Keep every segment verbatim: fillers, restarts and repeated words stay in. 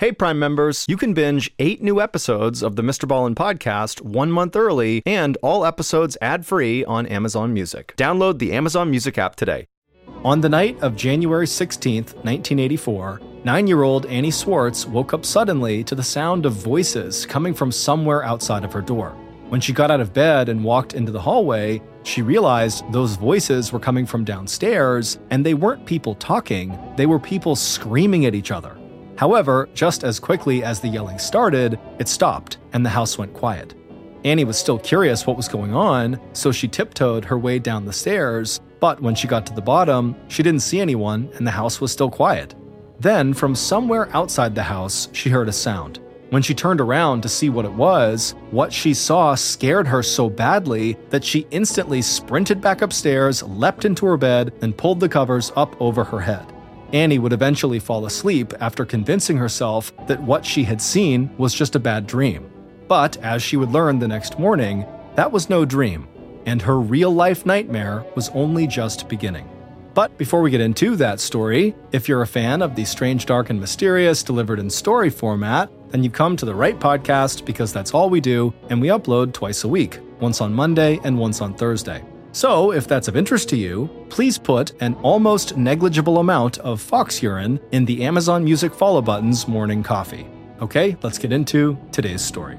Hey, Prime members, you can binge eight new episodes of the Mister Ballen podcast one month early and all episodes ad-free on Amazon Music. Download the Amazon Music app today. On the night of January sixteenth, nineteen eighty-four, nine-year-old Annie Swartz woke up suddenly to the sound of voices coming from somewhere outside of her door. When she got out of bed and walked into the hallway, she realized those voices were coming from downstairs, and they weren't people talking, they were people screaming at each other. However, just as quickly as the yelling started, it stopped and the house went quiet. Annie was still curious what was going on, so she tiptoed her way down the stairs, but when she got to the bottom, she didn't see anyone and the house was still quiet. Then, from somewhere outside the house, she heard a sound. When she turned around to see what it was, what she saw scared her so badly that she instantly sprinted back upstairs, leapt into her bed, and pulled the covers up over her head. Annie would eventually fall asleep after convincing herself that what she had seen was just a bad dream. But, as she would learn the next morning, that was no dream, and her real-life nightmare was only just beginning. But before we get into that story, if you're a fan of the Strange, Dark, and Mysterious delivered in story format, then you've come to the right podcast because that's all we do, and we upload twice a week, once on Monday and once on Thursday. So, if that's of interest to you, please put an almost negligible amount of fox urine in the Amazon Music follow button's morning coffee. Okay, let's get into today's story.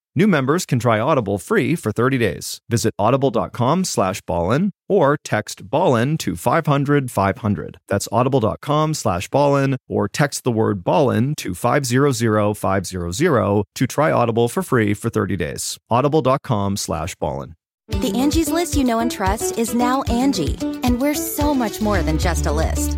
New members can try Audible free for thirty days. Visit audible.com slash Ballin or text Ballin to five hundred five hundred. That's audible.com slash Ballin or text the word Ballin to five hundred five hundred to try Audible for free for thirty days. Audible.com slash Ballin. The Angie's List you know and trust is now Angie, and we're so much more than just a list.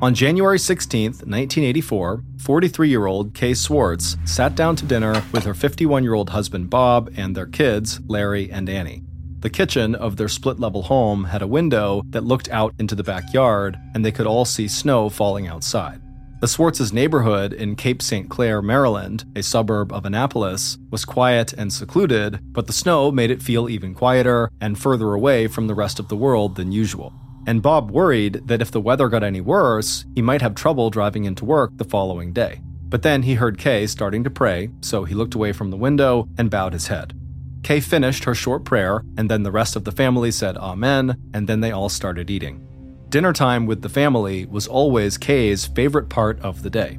On January sixteenth, nineteen eighty-four, forty-three-year-old Kay Swartz sat down to dinner with her fifty-one-year-old husband Bob and their kids, Larry and Annie. The kitchen of their split-level home had a window that looked out into the backyard, and they could all see snow falling outside. The Swartz's neighborhood in Cape Saint Clair, Maryland, a suburb of Annapolis, was quiet and secluded, but the snow made it feel even quieter and further away from the rest of the world than usual. And Bob worried that if the weather got any worse, he might have trouble driving into work the following day. But then he heard Kay starting to pray, so he looked away from the window and bowed his head. Kay finished her short prayer, and then the rest of the family said amen, and then they all started eating. Dinner time with the family was always Kay's favorite part of the day.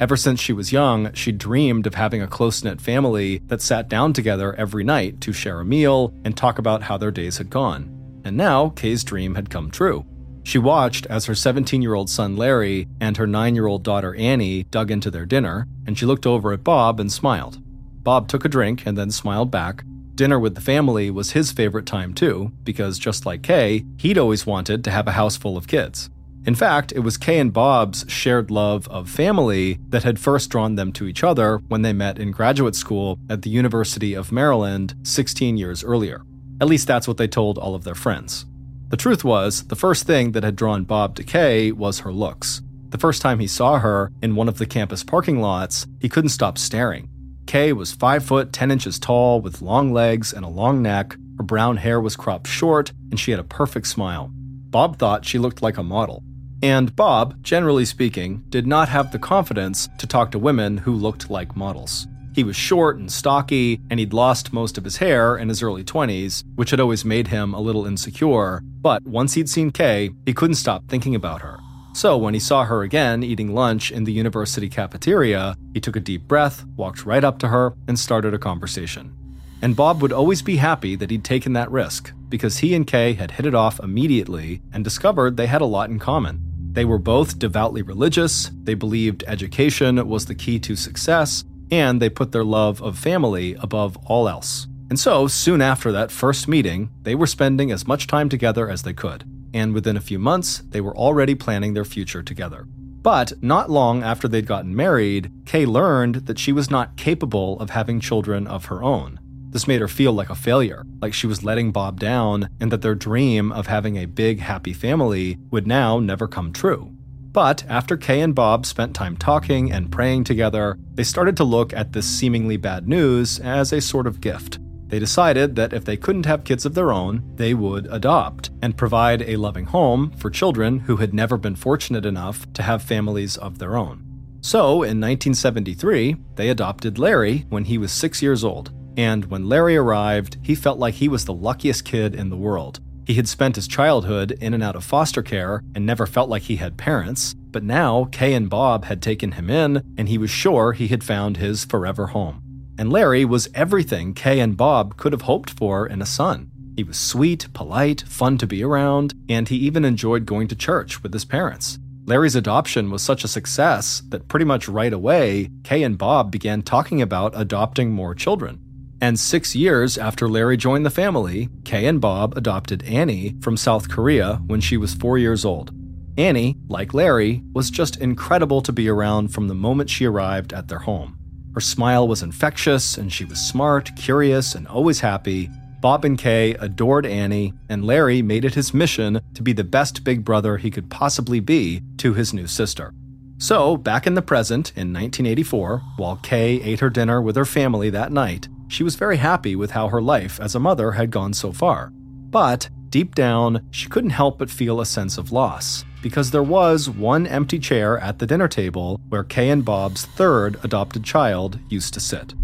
Ever since she was young, she dreamed of having a close-knit family that sat down together every night to share a meal and talk about how their days had gone. And now, Kay's dream had come true. She watched as her seventeen-year-old son Larry and her nine-year-old daughter Annie dug into their dinner, and she looked over at Bob and smiled. Bob took a drink and then smiled back. Dinner with the family was his favorite time too, because just like Kay, he'd always wanted to have a house full of kids. In fact, it was Kay and Bob's shared love of family that had first drawn them to each other when they met in graduate school at the University of Maryland sixteen years earlier. At least that's what they told all of their friends. The truth was, the first thing that had drawn Bob to Kay was her looks. The first time he saw her in one of the campus parking lots, he couldn't stop staring. Kay was five foot ten inches tall with long legs and a long neck, her brown hair was cropped short, and she had a perfect smile. Bob thought she looked like a model. And Bob, generally speaking, did not have the confidence to talk to women who looked like models. He was short and stocky, and he'd lost most of his hair in his early twenties, which had always made him a little insecure, but once he'd seen Kay, he couldn't stop thinking about her. So when he saw her again eating lunch in the university cafeteria, he took a deep breath, walked right up to her, and started a conversation. And Bob would always be happy that he'd taken that risk, because he and Kay had hit it off immediately and discovered they had a lot in common. They were both devoutly religious, they believed education was the key to success, and they put their love of family above all else. And so, soon after that first meeting, they were spending as much time together as they could, and within a few months, they were already planning their future together. But not long after they'd gotten married, Kay learned that she was not capable of having children of her own. This made her feel like a failure, like she was letting Bob down, and that their dream of having a big, happy family would now never come true. But after Kay and Bob spent time talking and praying together, they started to look at this seemingly bad news as a sort of gift. They decided that if they couldn't have kids of their own, they would adopt and provide a loving home for children who had never been fortunate enough to have families of their own. So in nineteen seventy-three, they adopted Larry when he was six years old. And when Larry arrived, he felt like he was the luckiest kid in the world. He had spent his childhood in and out of foster care and never felt like he had parents, but now Kay and Bob had taken him in and he was sure he had found his forever home. And Larry was everything Kay and Bob could have hoped for in a son. He was sweet, polite, fun to be around, and he even enjoyed going to church with his parents. Larry's adoption was such a success that pretty much right away, Kay and Bob began talking about adopting more children. And six years after Larry joined the family, Kay and Bob adopted Annie from South Korea when she was four years old. Annie, like Larry, was just incredible to be around from the moment she arrived at their home. Her smile was infectious, and she was smart, curious, and always happy. Bob and Kay adored Annie, and Larry made it his mission to be the best big brother he could possibly be to his new sister. So, back in the present, in nineteen eighty-four, while Kay ate her dinner with her family that night, she was very happy with how her life as a mother had gone so far. But deep down, she couldn't help but feel a sense of loss, because there was one empty chair at the dinner table where Kay and Bob's third adopted child used to sit.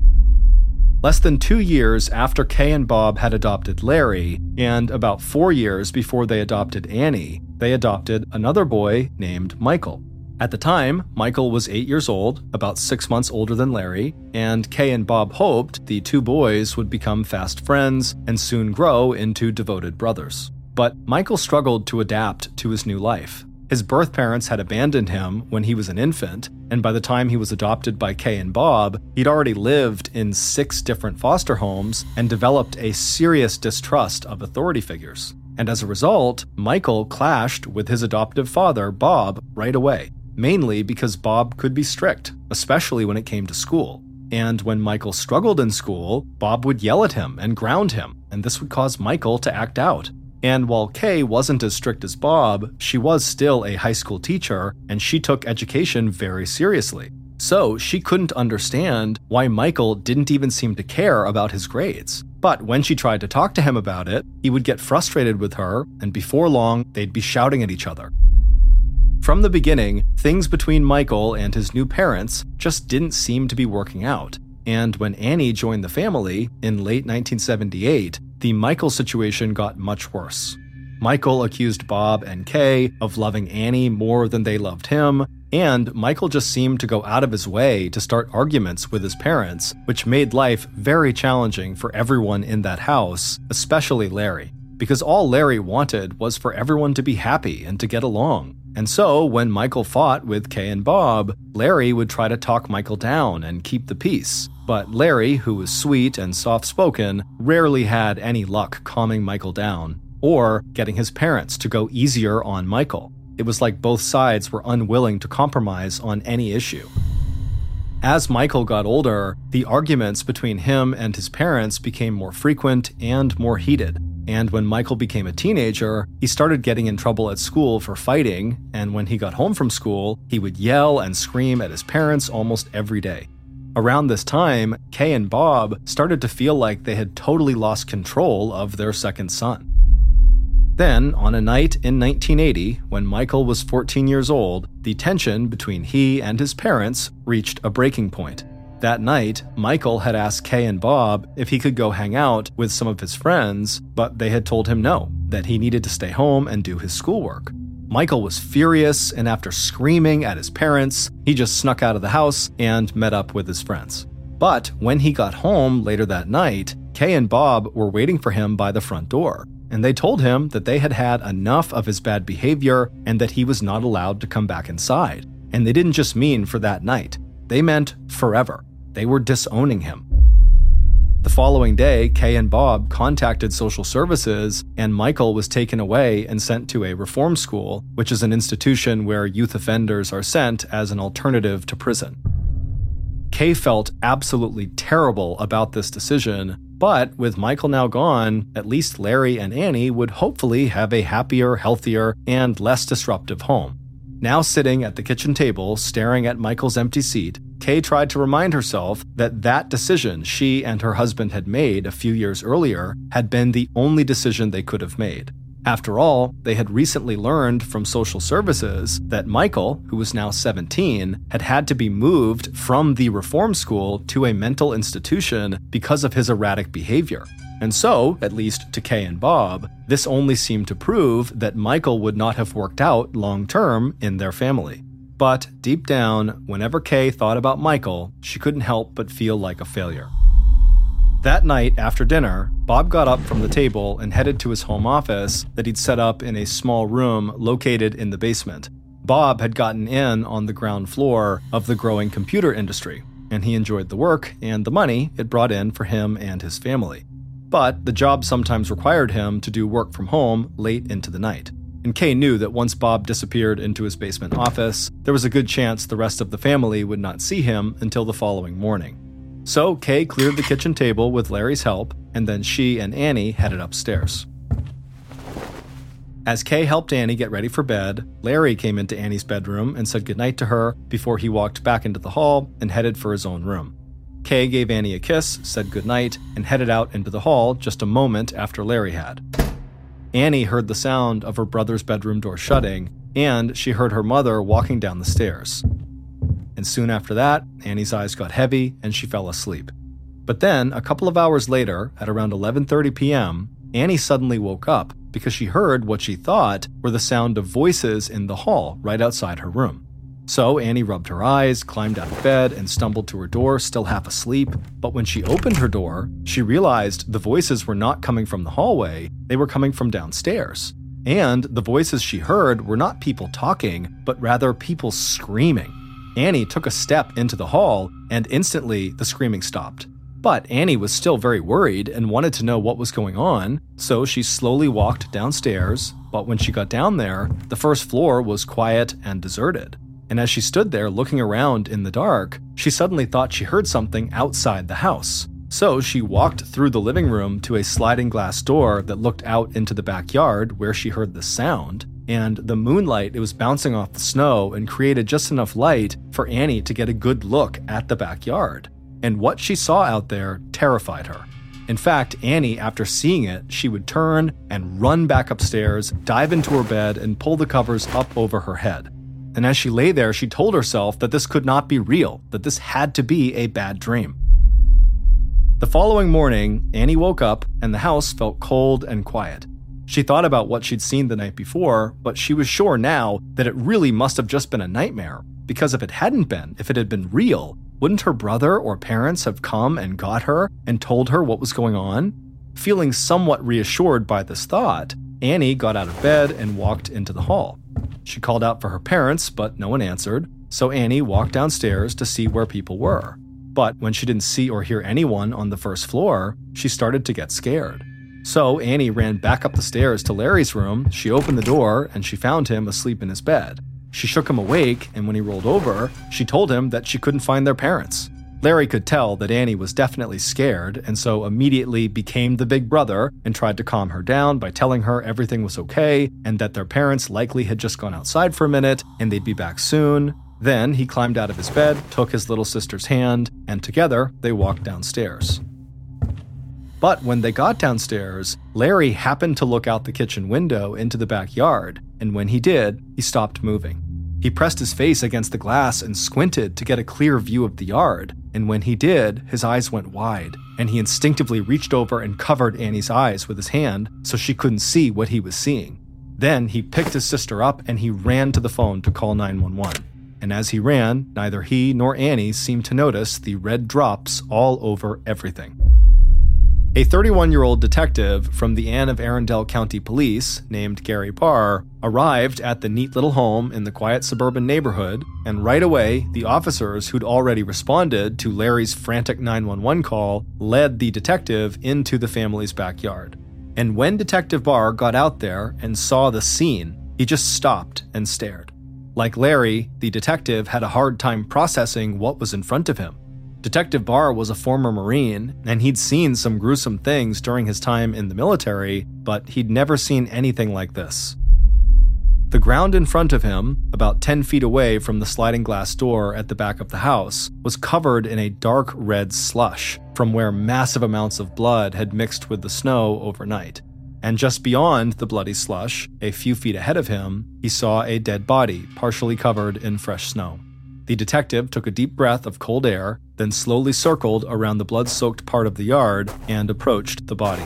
Less than two years after Kay and Bob had adopted Larry, and about four years before they adopted Annie, they adopted another boy named Michael. At the time, Michael was eight years old, about six months older than Larry, and Kay and Bob hoped the two boys would become fast friends and soon grow into devoted brothers. But Michael struggled to adapt to his new life. His birth parents had abandoned him when he was an infant, and by the time he was adopted by Kay and Bob, he'd already lived in six different foster homes and developed a serious distrust of authority figures. And as a result, Michael clashed with his adoptive father, Bob, right away. Mainly because Bob could be strict, especially when it came to school. And when Michael struggled in school, Bob would yell at him and ground him, and this would cause Michael to act out. And while Kay wasn't as strict as Bob, she was still a high school teacher, and she took education very seriously. So she couldn't understand why Michael didn't even seem to care about his grades. But when she tried to talk to him about it, he would get frustrated with her, and before long, they'd be shouting at each other. From the beginning, things between Michael and his new parents just didn't seem to be working out. And when Annie joined the family in late nineteen seventy-eight, the Michael situation got much worse. Michael accused Bob and Kay of loving Annie more than they loved him, and Michael just seemed to go out of his way to start arguments with his parents, which made life very challenging for everyone in that house, especially Larry, because all Larry wanted was for everyone to be happy and to get along. And so, when Michael fought with Kay and Bob, Larry would try to talk Michael down and keep the peace. But Larry, who was sweet and soft-spoken, rarely had any luck calming Michael down or getting his parents to go easier on Michael. It was like both sides were unwilling to compromise on any issue. As Michael got older, the arguments between him and his parents became more frequent and more heated. And when Michael became a teenager, he started getting in trouble at school for fighting, and when he got home from school, he would yell and scream at his parents almost every day. Around this time, Kay and Bob started to feel like they had totally lost control of their second son. Then, on a night in nineteen eighty, when Michael was fourteen years old, the tension between he and his parents reached a breaking point. That night, Michael had asked Kay and Bob if he could go hang out with some of his friends, but they had told him no, that he needed to stay home and do his schoolwork. Michael was furious, and after screaming at his parents, he just snuck out of the house and met up with his friends. But when he got home later that night, Kay and Bob were waiting for him by the front door, and they told him that they had had enough of his bad behavior and that he was not allowed to come back inside. And they didn't just mean for that night. They meant forever. They were disowning him. The following day, Kay and Bob contacted social services, and Michael was taken away and sent to a reform school, which is an institution where youth offenders are sent as an alternative to prison. Kay felt absolutely terrible about this decision, but with Michael now gone, at least Larry and Annie would hopefully have a happier, healthier, and less disruptive home. Now sitting at the kitchen table, staring at Michael's empty seat, Kay tried to remind herself that that decision she and her husband had made a few years earlier had been the only decision they could have made. After all, they had recently learned from social services that Michael, who was now seventeen, had had to be moved from the reform school to a mental institution because of his erratic behavior. And so, at least to Kay and Bob, this only seemed to prove that Michael would not have worked out long-term in their family. But deep down, whenever Kay thought about Michael, she couldn't help but feel like a failure. That night after dinner, Bob got up from the table and headed to his home office that he'd set up in a small room located in the basement. Bob had gotten in on the ground floor of the growing computer industry, and he enjoyed the work and the money it brought in for him and his family. But the job sometimes required him to do work from home late into the night. And Kay knew that once Bob disappeared into his basement office, there was a good chance the rest of the family would not see him until the following morning. So Kay cleared the kitchen table with Larry's help, and then she and Annie headed upstairs. As Kay helped Annie get ready for bed, Larry came into Annie's bedroom and said goodnight to her before he walked back into the hall and headed for his own room. Kay gave Annie a kiss, said goodnight, and headed out into the hall just a moment after Larry had. Annie heard the sound of her brother's bedroom door shutting, and she heard her mother walking down the stairs. And soon after that, Annie's eyes got heavy and she fell asleep. But then, a couple of hours later, at around eleven thirty p.m., Annie suddenly woke up because she heard what she thought were the sound of voices in the hall right outside her room. So Annie rubbed her eyes, climbed out of bed, and stumbled to her door, still half asleep. But when she opened her door, she realized the voices were not coming from the hallway, they were coming from downstairs. And the voices she heard were not people talking, but rather people screaming. Annie took a step into the hall, and instantly the screaming stopped. But Annie was still very worried and wanted to know what was going on, so she slowly walked downstairs. But when she got down there, the first floor was quiet and deserted. And as she stood there looking around in the dark, she suddenly thought she heard something outside the house. So she walked through the living room to a sliding glass door that looked out into the backyard where she heard the sound, and the moonlight, it was bouncing off the snow and created just enough light for Annie to get a good look at the backyard. And what she saw out there terrified her. In fact, Annie, after seeing it, she would turn and run back upstairs, dive into her bed, and pull the covers up over her head. And as she lay there, she told herself that this could not be real, that this had to be a bad dream. The following morning, Annie woke up and the house felt cold and quiet. She thought about what she'd seen the night before, but she was sure now that it really must have just been a nightmare, because if it hadn't been, if it had been real, wouldn't her brother or parents have come and got her and told her what was going on? Feeling somewhat reassured by this thought, Annie got out of bed and walked into the hall. She called out for her parents, but no one answered, so Annie walked downstairs to see where people were. But when she didn't see or hear anyone on the first floor, she started to get scared. So Annie ran back up the stairs to Larry's room, she opened the door, and she found him asleep in his bed. She shook him awake, and when he rolled over, she told him that she couldn't find their parents. Larry could tell that Annie was definitely scared, and so immediately became the big brother and tried to calm her down by telling her everything was okay and that their parents likely had just gone outside for a minute and they'd be back soon. Then he climbed out of his bed, took his little sister's hand, and together they walked downstairs. But when they got downstairs, Larry happened to look out the kitchen window into the backyard, and when he did, he stopped moving. He pressed his face against the glass and squinted to get a clear view of the yard, and when he did, his eyes went wide, and he instinctively reached over and covered Annie's eyes with his hand so she couldn't see what he was seeing. Then he picked his sister up and he ran to the phone to call nine one one. And as he ran, neither he nor Annie seemed to notice the red drops all over everything. A thirty-one-year-old detective from the Ann of Arundel County Police, named Gary Barr, arrived at the neat little home in the quiet suburban neighborhood, and right away, the officers who'd already responded to Larry's frantic nine one one call led the detective into the family's backyard. And when Detective Barr got out there and saw the scene, he just stopped and stared. Like Larry, the detective had a hard time processing what was in front of him. Detective Barr was a former Marine, and he'd seen some gruesome things during his time in the military, but he'd never seen anything like this. The ground in front of him, about ten feet away from the sliding glass door at the back of the house, was covered in a dark red slush from where massive amounts of blood had mixed with the snow overnight. And just beyond the bloody slush, a few feet ahead of him, he saw a dead body partially covered in fresh snow. The detective took a deep breath of cold air, then slowly circled around the blood-soaked part of the yard and approached the body.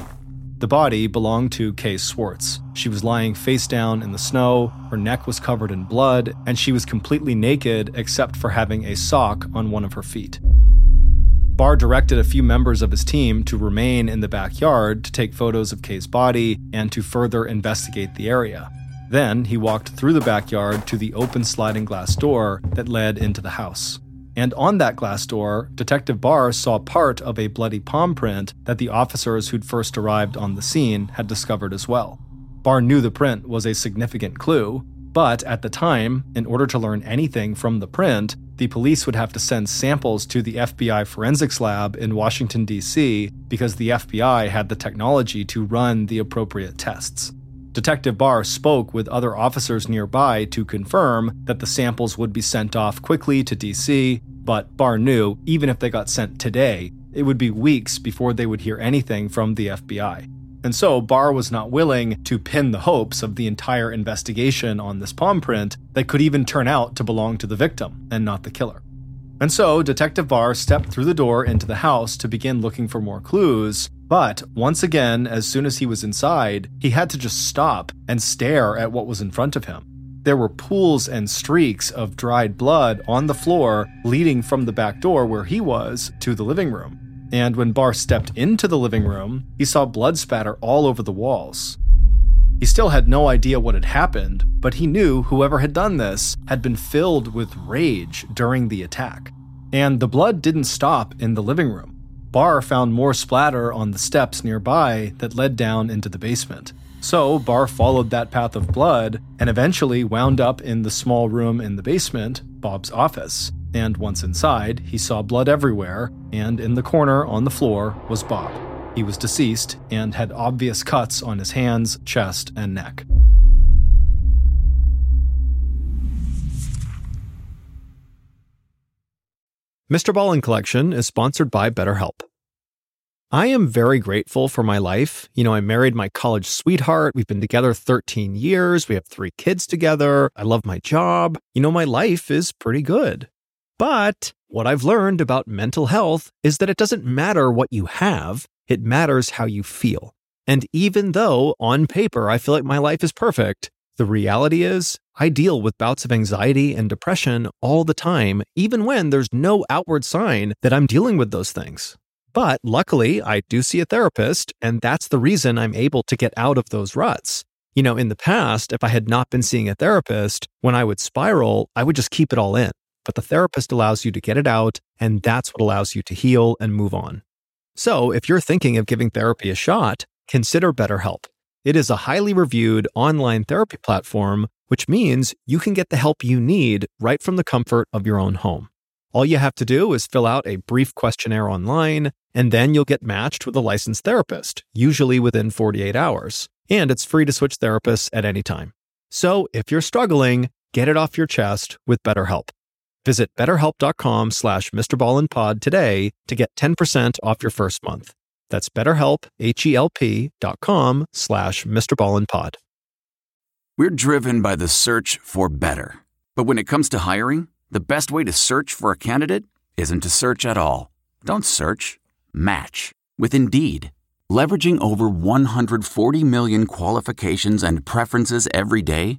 The body belonged to Kay Swartz. She was lying face down in the snow, her neck was covered in blood, and she was completely naked except for having a sock on one of her feet. Barr directed a few members of his team to remain in the backyard to take photos of Kay's body and to further investigate the area. Then he walked through the backyard to the open sliding glass door that led into the house. And on that glass door, Detective Barr saw part of a bloody palm print that the officers who'd first arrived on the scene had discovered as well. Barr knew the print was a significant clue, but at the time, in order to learn anything from the print, the police would have to send samples to the F B I forensics lab in Washington, D C, because the F B I had the technology to run the appropriate tests. Detective Barr spoke with other officers nearby to confirm that the samples would be sent off quickly to D C, but Barr knew even if they got sent today, it would be weeks before they would hear anything from the F B I. And so Barr was not willing to pin the hopes of the entire investigation on this palm print that could even turn out to belong to the victim and not the killer. And so Detective Barr stepped through the door into the house to begin looking for more clues, but once again, as soon as he was inside, he had to just stop and stare at what was in front of him. There were pools and streaks of dried blood on the floor leading from the back door where he was to the living room. And when Barr stepped into the living room, he saw blood spatter all over the walls. He still had no idea what had happened, but he knew whoever had done this had been filled with rage during the attack. And the blood didn't stop in the living room. Barr found more splatter on the steps nearby that led down into the basement. So Barr followed that path of blood and eventually wound up in the small room in the basement, Bob's office. And once inside, he saw blood everywhere, and in the corner on the floor was Bob. He was deceased and had obvious cuts on his hands, chest, and neck. Mister Ballen Collection is sponsored by BetterHelp. I am very grateful for my life. You know, I married my college sweetheart. We've been together thirteen years. We have three kids together. I love my job. You know, my life is pretty good. But what I've learned about mental health is that it doesn't matter what you have, it matters how you feel. And even though on paper I feel like my life is perfect, the reality is I deal with bouts of anxiety and depression all the time, even when there's no outward sign that I'm dealing with those things. But luckily, I do see a therapist, and that's the reason I'm able to get out of those ruts. You know, in the past, if I had not been seeing a therapist, when I would spiral, I would just keep it all in. But the therapist allows you to get it out, and that's what allows you to heal and move on. So if you're thinking of giving therapy a shot, consider BetterHelp. It is a highly reviewed online therapy platform, which means you can get the help you need right from the comfort of your own home. All you have to do is fill out a brief questionnaire online, and then you'll get matched with a licensed therapist, usually within forty-eight hours. And it's free to switch therapists at any time. So if you're struggling, get it off your chest with BetterHelp. Visit betterhelp.com slash MrBallenPod today to get ten percent off your first month. That's BetterHelp, H-E-L-P dot com slash MrBallenPod. We're driven by the search for better. But when it comes to hiring, the best way to search for a candidate isn't to search at all. Don't search. Match. With Indeed. Leveraging over one hundred forty million qualifications and preferences every day,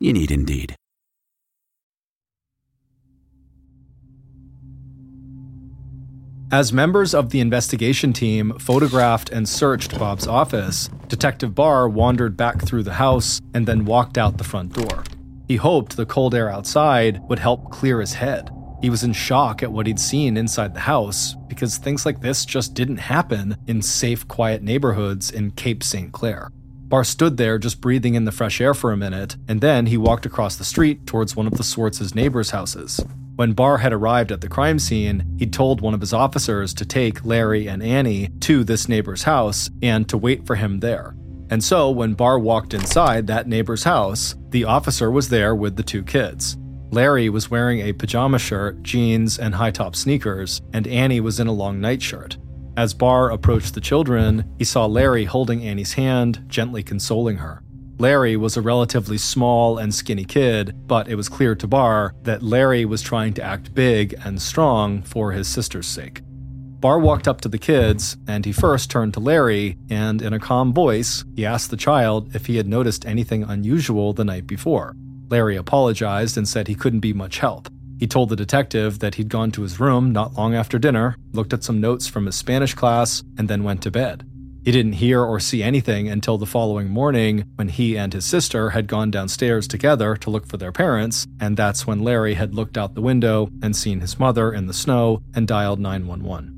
You need Indeed. As members of the investigation team photographed and searched Bob's office, Detective Barr wandered back through the house and then walked out the front door. He hoped the cold air outside would help clear his head. He was in shock at what he'd seen inside the house, because things like this just didn't happen in safe, quiet neighborhoods in Cape Saint Clair. Barr stood there just breathing in the fresh air for a minute, and then he walked across the street towards one of the Swartz's neighbors' houses. When Barr had arrived at the crime scene, he told one of his officers to take Larry and Annie to this neighbor's house and to wait for him there. And so, when Barr walked inside that neighbor's house, the officer was there with the two kids. Larry was wearing a pajama shirt, jeans, and high-top sneakers, and Annie was in a long nightshirt. As Barr approached the children, he saw Larry holding Annie's hand, gently consoling her. Larry was a relatively small and skinny kid, but it was clear to Barr that Larry was trying to act big and strong for his sister's sake. Barr walked up to the kids, and he first turned to Larry, and in a calm voice, he asked the child if he had noticed anything unusual the night before. Larry apologized and said he couldn't be much help. He told the detective that he'd gone to his room not long after dinner, looked at some notes from his Spanish class, and then went to bed. He didn't hear or see anything until the following morning, when he and his sister had gone downstairs together to look for their parents, and that's when Larry had looked out the window and seen his mother in the snow and dialed nine one one.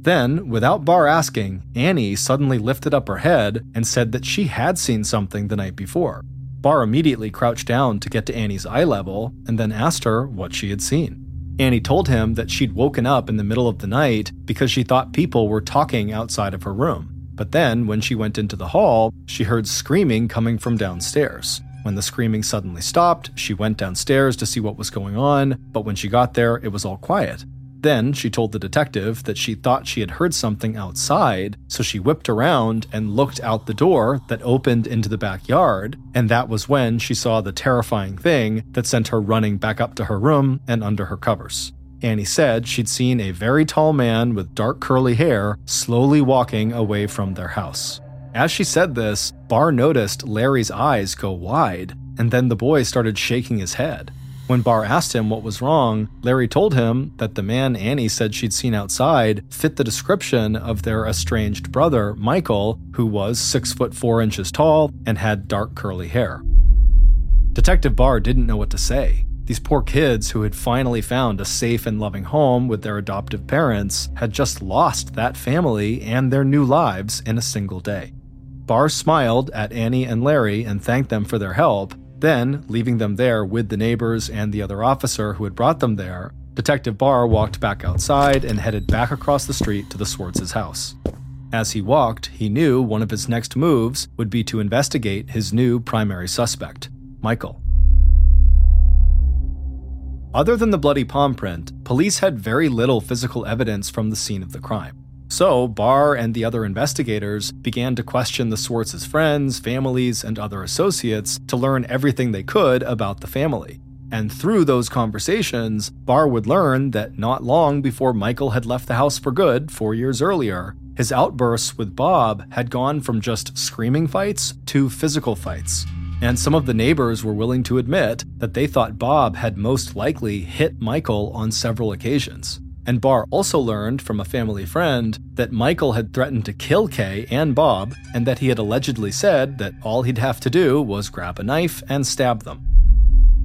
Then, without Barr asking, Annie suddenly lifted up her head and said that she had seen something the night before. Barr immediately crouched down to get to Annie's eye level and then asked her what she had seen. Annie told him that she'd woken up in the middle of the night because she thought people were talking outside of her room. But then, when she went into the hall, she heard screaming coming from downstairs. When the screaming suddenly stopped, she went downstairs to see what was going on, but when she got there, it was all quiet. Then, she told the detective that she thought she had heard something outside, so she whipped around and looked out the door that opened into the backyard, and that was when she saw the terrifying thing that sent her running back up to her room and under her covers. Annie said she'd seen a very tall man with dark curly hair slowly walking away from their house. As she said this, Barr noticed Larry's eyes go wide, and then the boy started shaking his head. When Barr asked him what was wrong, Larry told him that the man Annie said she'd seen outside fit the description of their estranged brother, Michael, who was six foot four inches tall and had dark curly hair. Detective Barr didn't know what to say. These poor kids, who had finally found a safe and loving home with their adoptive parents, had just lost that family and their new lives in a single day. Barr smiled at Annie and Larry and thanked them for their help. Then, leaving them there with the neighbors and the other officer who had brought them there, Detective Barr walked back outside and headed back across the street to the Swartz's house. As he walked, he knew one of his next moves would be to investigate his new primary suspect, Michael. Other than the bloody palm print, police had very little physical evidence from the scene of the crime. So, Barr and the other investigators began to question the Swartz's friends, families, and other associates to learn everything they could about the family. And through those conversations, Barr would learn that not long before Michael had left the house for good four years earlier, his outbursts with Bob had gone from just screaming fights to physical fights. and some of the neighbors were willing to admit that they thought Bob had most likely hit Michael on several occasions. And Barr also learned from a family friend that Michael had threatened to kill Kay and Bob, and that he had allegedly said that all he'd have to do was grab a knife and stab them.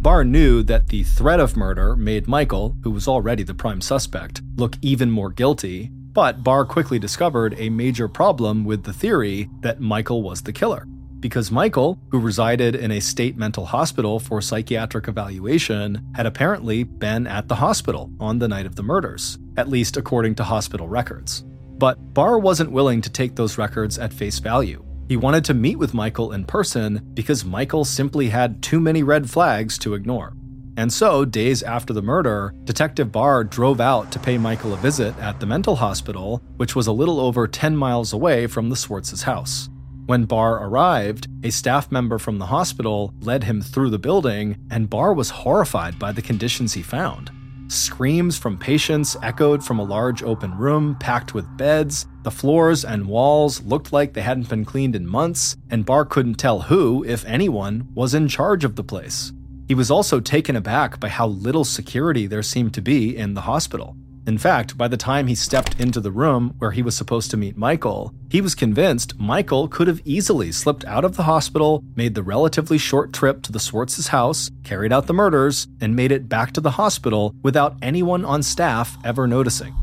Barr knew that the threat of murder made Michael, who was already the prime suspect, look even more guilty, but Barr quickly discovered a major problem with the theory that Michael was the killer. Because Michael, who resided in a state mental hospital for psychiatric evaluation, had apparently been at the hospital on the night of the murders, at least according to hospital records. But Barr wasn't willing to take those records at face value. He wanted to meet with Michael in person because Michael simply had too many red flags to ignore. And so, days after the murder, Detective Barr drove out to pay Michael a visit at the mental hospital, which was a little over ten miles away from the Swartz's house. When Barr arrived, a staff member from the hospital led him through the building, and Barr was horrified by the conditions he found. Screams from patients echoed from a large open room packed with beds, the floors and walls looked like they hadn't been cleaned in months, and Barr couldn't tell who, if anyone, was in charge of the place. He was also taken aback by how little security there seemed to be in the hospital. In fact, by the time he stepped into the room where he was supposed to meet Michael, he was convinced Michael could have easily slipped out of the hospital, made the relatively short trip to the Swartz's house, carried out the murders, and made it back to the hospital without anyone on staff ever noticing.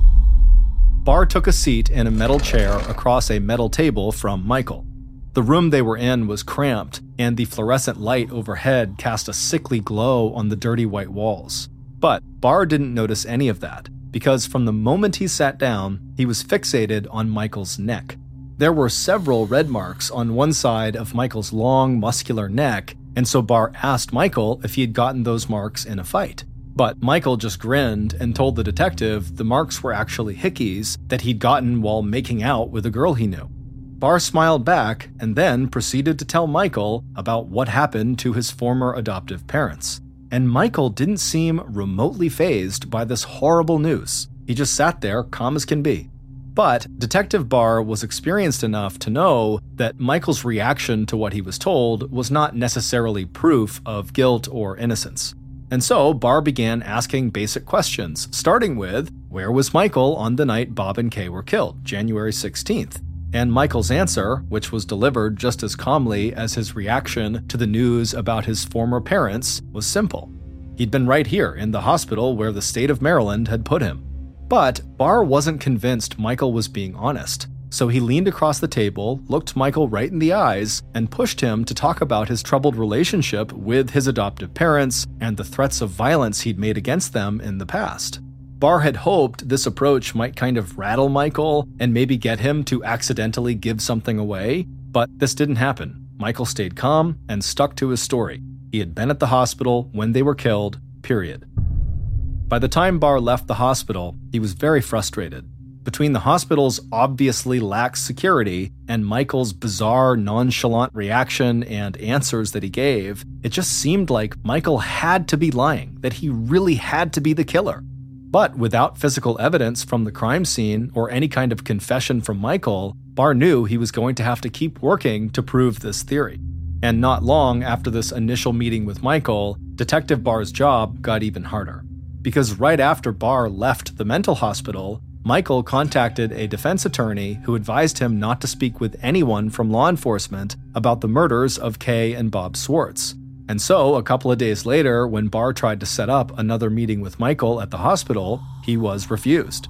Barr took a seat in a metal chair across a metal table from Michael. The room they were in was cramped, and the fluorescent light overhead cast a sickly glow on the dirty white walls. But Barr didn't notice any of that, because from the moment he sat down, he was fixated on Michael's neck. There were several red marks on one side of Michael's long, muscular neck, and so Barr asked Michael if he had gotten those marks in a fight. But Michael just grinned and told the detective the marks were actually hickeys that he'd gotten while making out with a girl he knew. Barr smiled back and then proceeded to tell Michael about what happened to his former adoptive parents. And Michael didn't seem remotely fazed by this horrible news. He just sat there, calm as can be. But Detective Barr was experienced enough to know that Michael's reaction to what he was told was not necessarily proof of guilt or innocence. And so Barr began asking basic questions, starting with, where was Michael on the night Bob and Kay were killed, January sixteenth? And Michael's answer, which was delivered just as calmly as his reaction to the news about his former parents, was simple. He'd been right here in the hospital where the state of Maryland had put him. But Barr wasn't convinced Michael was being honest, so he leaned across the table, looked Michael right in the eyes, and pushed him to talk about his troubled relationship with his adoptive parents and the threats of violence he'd made against them in the past. Barr had hoped this approach might kind of rattle Michael and maybe get him to accidentally give something away, but this didn't happen. Michael stayed calm and stuck to his story. He had been at the hospital when they were killed, period. By the time Barr left the hospital, he was very frustrated. Between the hospital's obviously lax security and Michael's bizarre, nonchalant reaction and answers that he gave, it just seemed like Michael had to be lying, that he really had to be the killer. But without physical evidence from the crime scene or any kind of confession from Michael, Barr knew he was going to have to keep working to prove this theory. And not long after this initial meeting with Michael, Detective Barr's job got even harder. Because right after Barr left the mental hospital, Michael contacted a defense attorney who advised him not to speak with anyone from law enforcement about the murders of Kay and Bob Swartz. And so, a couple of days later, when Barr tried to set up another meeting with Michael at the hospital, he was refused.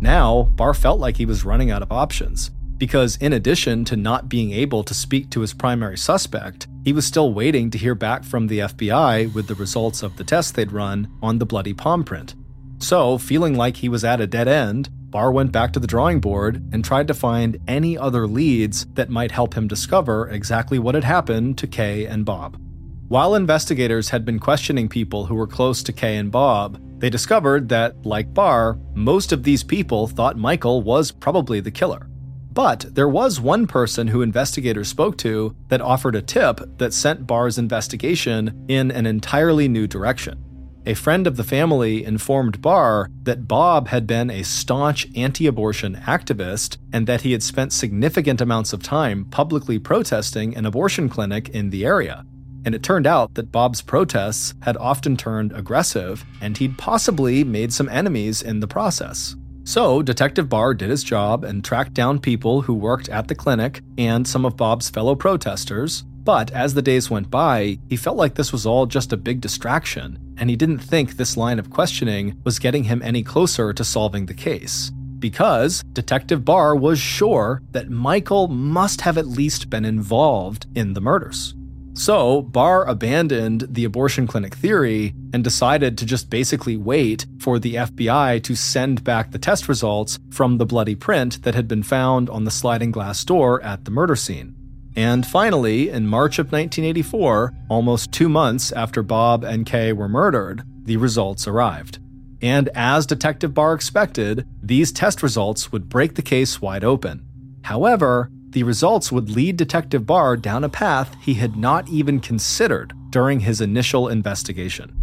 Now, Barr felt like he was running out of options, because in addition to not being able to speak to his primary suspect, he was still waiting to hear back from the F B I with the results of the test they'd run on the bloody palm print. So, feeling like he was at a dead end, Barr went back to the drawing board and tried to find any other leads that might help him discover exactly what had happened to Kay and Bob. While investigators had been questioning people who were close to Kay and Bob, they discovered that, like Barr, most of these people thought Michael was probably the killer. But there was one person who investigators spoke to that offered a tip that sent Barr's investigation in an entirely new direction. A friend of the family informed Barr that Bob had been a staunch anti-abortion activist and that he had spent significant amounts of time publicly protesting an abortion clinic in the area. And it turned out that Bob's protests had often turned aggressive, and he'd possibly made some enemies in the process. So Detective Barr did his job and tracked down people who worked at the clinic and some of Bob's fellow protesters. But as the days went by, he felt like this was all just a big distraction, and he didn't think this line of questioning was getting him any closer to solving the case, because Detective Barr was sure that Michael must have at least been involved in the murders. So Barr abandoned the abortion clinic theory and decided to just basically wait for the F B I to send back the test results from the bloody print that had been found on the sliding glass door at the murder scene. And finally, in March of nineteen eighty-four, almost two months after Bob and Kay were murdered, the results arrived. And as Detective Barr expected, these test results would break the case wide open. However, the results would lead Detective Barr down a path he had not even considered during his initial investigation.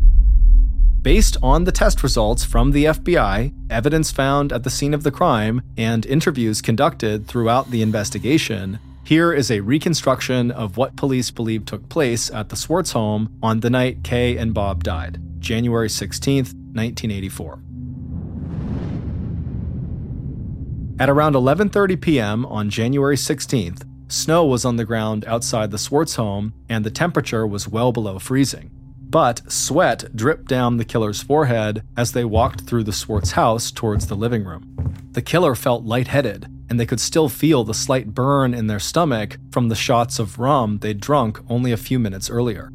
Based on the test results from the F B I, evidence found at the scene of the crime, and interviews conducted throughout the investigation, here is a reconstruction of what police believe took place at the Swartz home on the night Kay and Bob died, January sixteenth, nineteen eighty-four. At around eleven thirty p.m. on January sixteenth, snow was on the ground outside the Swartz home and the temperature was well below freezing. But sweat dripped down the killer's forehead as they walked through the Swartz house towards the living room. The killer felt lightheaded, and they could still feel the slight burn in their stomach from the shots of rum they'd drunk only a few minutes earlier.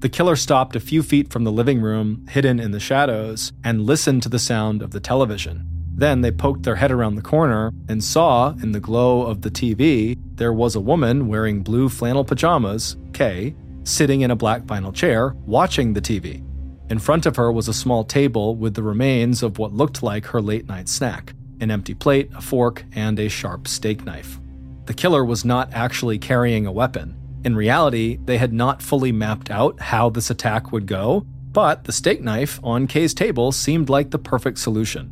The killer stopped a few feet from the living room, hidden in the shadows, and listened to the sound of the television. Then they poked their head around the corner and saw, in the glow of the T V, there was a woman wearing blue flannel pajamas, Kay, sitting in a black vinyl chair, watching the T V. In front of her was a small table with the remains of what looked like her late-night snack: an empty plate, a fork, and a sharp steak knife. The killer was not actually carrying a weapon. In reality, they had not fully mapped out how this attack would go, but the steak knife on Kay's table seemed like the perfect solution.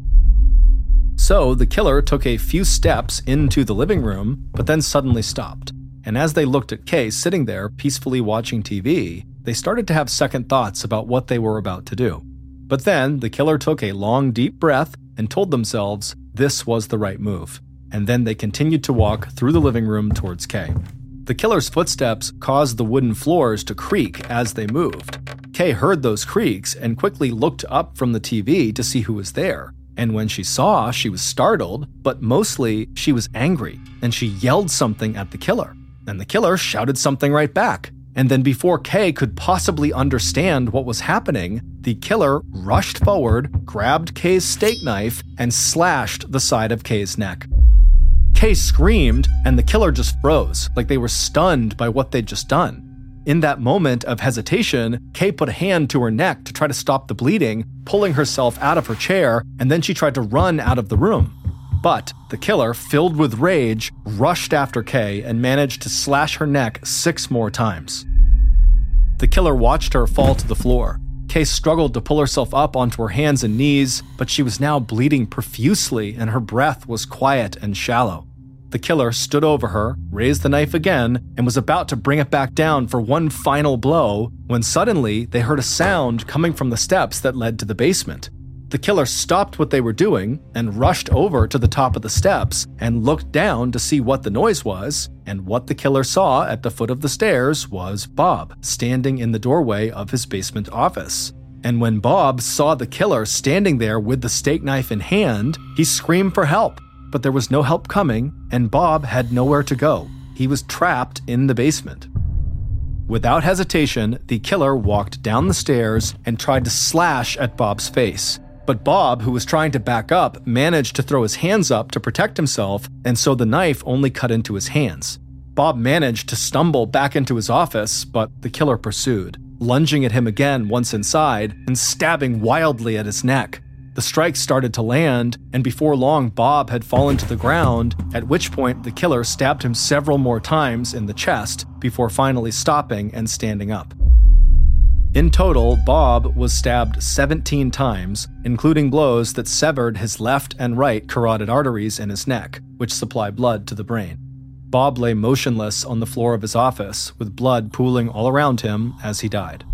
So the killer took a few steps into the living room, but then suddenly stopped. And as they looked at Kay sitting there peacefully watching T V, they started to have second thoughts about what they were about to do. But then the killer took a long, deep breath and told themselves this was the right move, and then they continued to walk through the living room towards Kay. The killer's footsteps caused the wooden floors to creak as they moved. Kay heard those creaks and quickly looked up from the T V to see who was there, and when she saw, she was startled, but mostly she was angry, and she yelled something at the killer, and the killer shouted something right back. And then before Kay could possibly understand what was happening, the killer rushed forward, grabbed Kay's steak knife, and slashed the side of Kay's neck. Kay screamed, and the killer just froze, like they were stunned by what they'd just done. In that moment of hesitation, Kay put a hand to her neck to try to stop the bleeding, pulling herself out of her chair, and then she tried to run out of the room. But the killer, filled with rage, rushed after Kay and managed to slash her neck six more times. The killer watched her fall to the floor. Kay struggled to pull herself up onto her hands and knees, but she was now bleeding profusely and her breath was quiet and shallow. The killer stood over her, raised the knife again, and was about to bring it back down for one final blow when suddenly they heard a sound coming from the steps that led to the basement. The killer stopped what they were doing and rushed over to the top of the steps and looked down to see what the noise was, and what the killer saw at the foot of the stairs was Bob standing in the doorway of his basement office. And when Bob saw the killer standing there with the steak knife in hand, he screamed for help, but there was no help coming, and Bob had nowhere to go. He was trapped in the basement. Without hesitation, the killer walked down the stairs and tried to slash at Bob's face. But Bob, who was trying to back up, managed to throw his hands up to protect himself, and so the knife only cut into his hands. Bob managed to stumble back into his office, but the killer pursued, lunging at him again once inside and stabbing wildly at his neck. The strikes started to land, and before long Bob had fallen to the ground, at which point the killer stabbed him several more times in the chest before finally stopping and standing up. In total, Bob was stabbed seventeen times, including blows that severed his left and right carotid arteries in his neck, which supply blood to the brain. Bob lay motionless on the floor of his office, with blood pooling all around him as he died.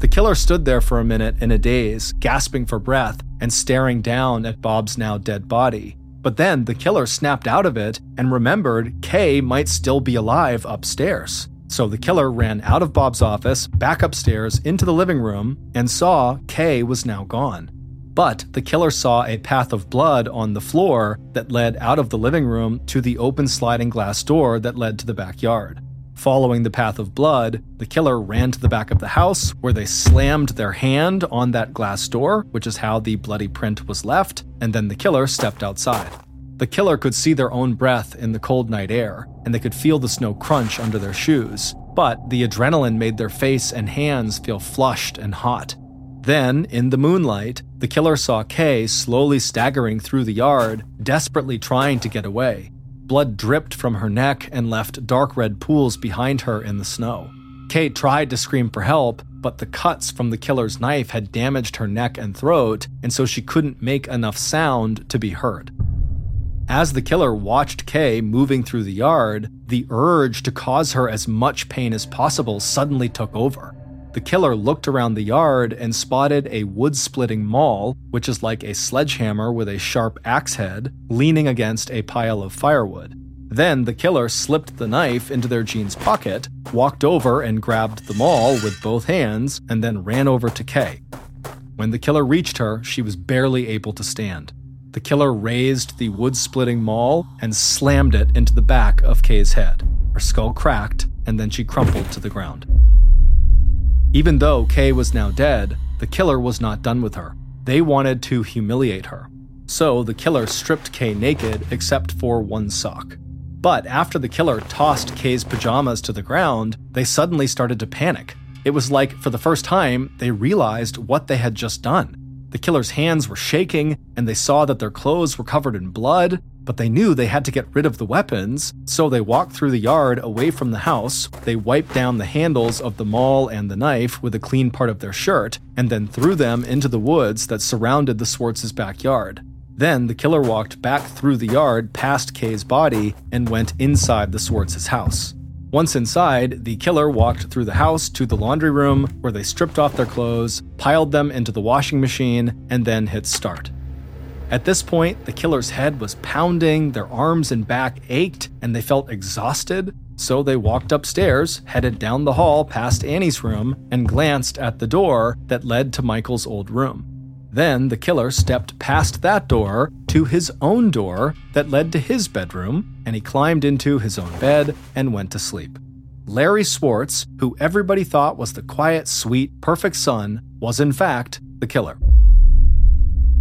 The killer stood there for a minute in a daze, gasping for breath and staring down at Bob's now dead body. But then the killer snapped out of it and remembered Kay might still be alive upstairs. So the killer ran out of Bob's office, back upstairs, into the living room, and saw Kay was now gone. But the killer saw a path of blood on the floor that led out of the living room to the open sliding glass door that led to the backyard. Following the path of blood, the killer ran to the back of the house, where they slammed their hand on that glass door, which is how the bloody print was left, and then the killer stepped outside. The killer could see their own breath in the cold night air, and they could feel the snow crunch under their shoes, but the adrenaline made their face and hands feel flushed and hot. Then, in the moonlight, the killer saw Kay slowly staggering through the yard, desperately trying to get away. Blood dripped from her neck and left dark red pools behind her in the snow. Kay tried to scream for help, but the cuts from the killer's knife had damaged her neck and throat, and so she couldn't make enough sound to be heard. As the killer watched Kay moving through the yard, the urge to cause her as much pain as possible suddenly took over. The killer looked around the yard and spotted a wood-splitting maul, which is like a sledgehammer with a sharp axe head, leaning against a pile of firewood. Then the killer slipped the knife into their jeans pocket, walked over and grabbed the maul with both hands, and then ran over to Kay. When the killer reached her, she was barely able to stand. The killer raised the wood-splitting maul and slammed it into the back of Kay's head. Her skull cracked, and then she crumpled to the ground. Even though Kay was now dead, the killer was not done with her. They wanted to humiliate her. So the killer stripped Kay naked except for one sock. But after the killer tossed Kay's pajamas to the ground, they suddenly started to panic. It was like, for the first time, they realized what they had just done. The killer's hands were shaking, and they saw that their clothes were covered in blood, but they knew they had to get rid of the weapons, so they walked through the yard away from the house. They wiped down the handles of the maul and the knife with a clean part of their shirt, and then threw them into the woods that surrounded the Swartz's backyard. Then the killer walked back through the yard past Kay's body and went inside the Swartz's house. Once inside, the killer walked through the house to the laundry room, where they stripped off their clothes, piled them into the washing machine, and then hit start. At this point, the killer's head was pounding, their arms and back ached, and they felt exhausted, so they walked upstairs, headed down the hall past Annie's room, and glanced at the door that led to Michael's old room. Then the killer stepped past that door to his own door that led to his bedroom, and he climbed into his own bed and went to sleep. Larry Swartz, who everybody thought was the quiet, sweet, perfect son, was in fact the killer.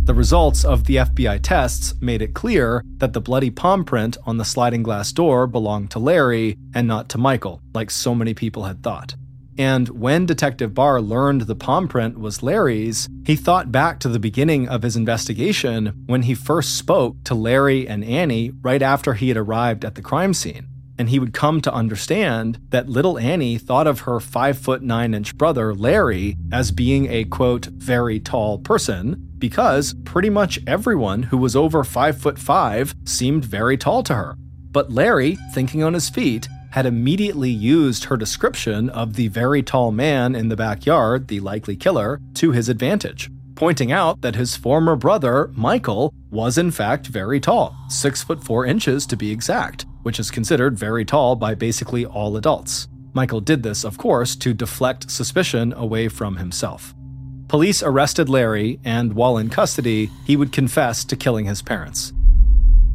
The results of the F B I tests made it clear that the bloody palm print on the sliding glass door belonged to Larry and not to Michael, like so many people had thought. And when Detective Barr learned the palm print was Larry's, he thought back to the beginning of his investigation when he first spoke to Larry and Annie right after he had arrived at the crime scene. And he would come to understand that little Annie thought of her five foot nine inch brother, Larry, as being a, quote, very tall person, because pretty much everyone who was over five foot five seemed very tall to her. But Larry, thinking on his feet, had immediately used her description of the very tall man in the backyard, the likely killer, to his advantage, pointing out that his former brother, Michael, was in fact very tall, six foot four inches to be exact, which is considered very tall by basically all adults. Michael did this, of course, to deflect suspicion away from himself. Police arrested Larry, and while in custody, he would confess to killing his parents.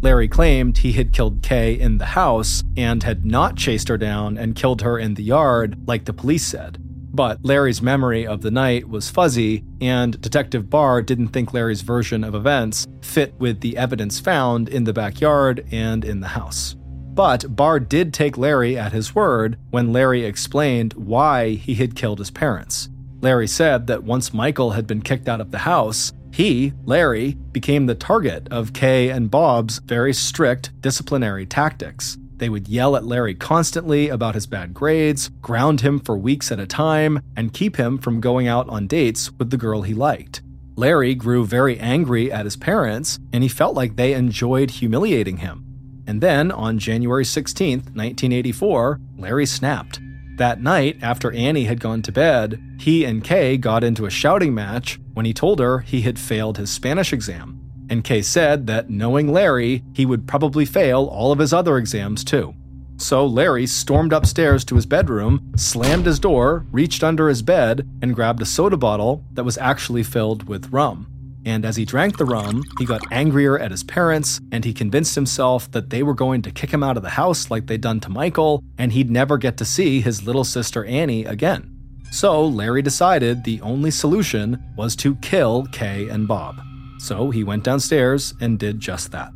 Larry claimed he had killed Kay in the house and had not chased her down and killed her in the yard like the police said. But Larry's memory of the night was fuzzy, and Detective Barr didn't think Larry's version of events fit with the evidence found in the backyard and in the house. But Barr did take Larry at his word when Larry explained why he had killed his parents. Larry said that once Michael had been kicked out of the house, he, Larry, became the target of Kay and Bob's very strict disciplinary tactics. They would yell at Larry constantly about his bad grades, ground him for weeks at a time, and keep him from going out on dates with the girl he liked. Larry grew very angry at his parents, and he felt like they enjoyed humiliating him. And then, on January sixteenth, nineteen eighty-four, Larry snapped. That night, after Annie had gone to bed, he and Kay got into a shouting match when he told her he had failed his Spanish exam. And Kay said that knowing Larry, he would probably fail all of his other exams too. So Larry stormed upstairs to his bedroom, slammed his door, reached under his bed, and grabbed a soda bottle that was actually filled with rum. And as he drank the rum, he got angrier at his parents, and he convinced himself that they were going to kick him out of the house like they'd done to Michael, and he'd never get to see his little sister Annie again. So Larry decided the only solution was to kill Kay and Bob. So he went downstairs and did just that.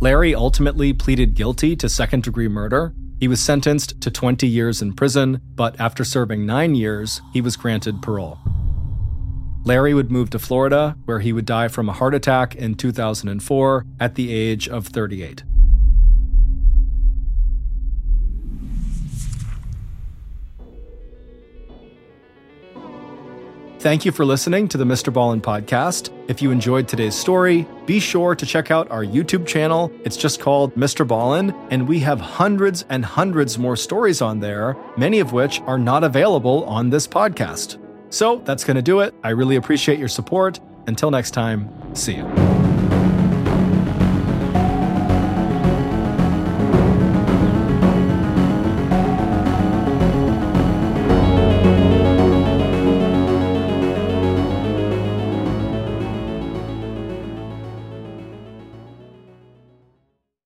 Larry ultimately pleaded guilty to second-degree murder. He was sentenced to twenty years in prison, but after serving nine years, he was granted parole. Larry would move to Florida, where he would die from a heart attack in two thousand four at the age of thirty-eight. Thank you for listening to the Mister Ballen podcast. If you enjoyed today's story, be sure to check out our YouTube channel. It's just called Mister Ballen, and we have hundreds and hundreds more stories on there, many of which are not available on this podcast. So that's going to do it. I really appreciate your support. Until next time, see you.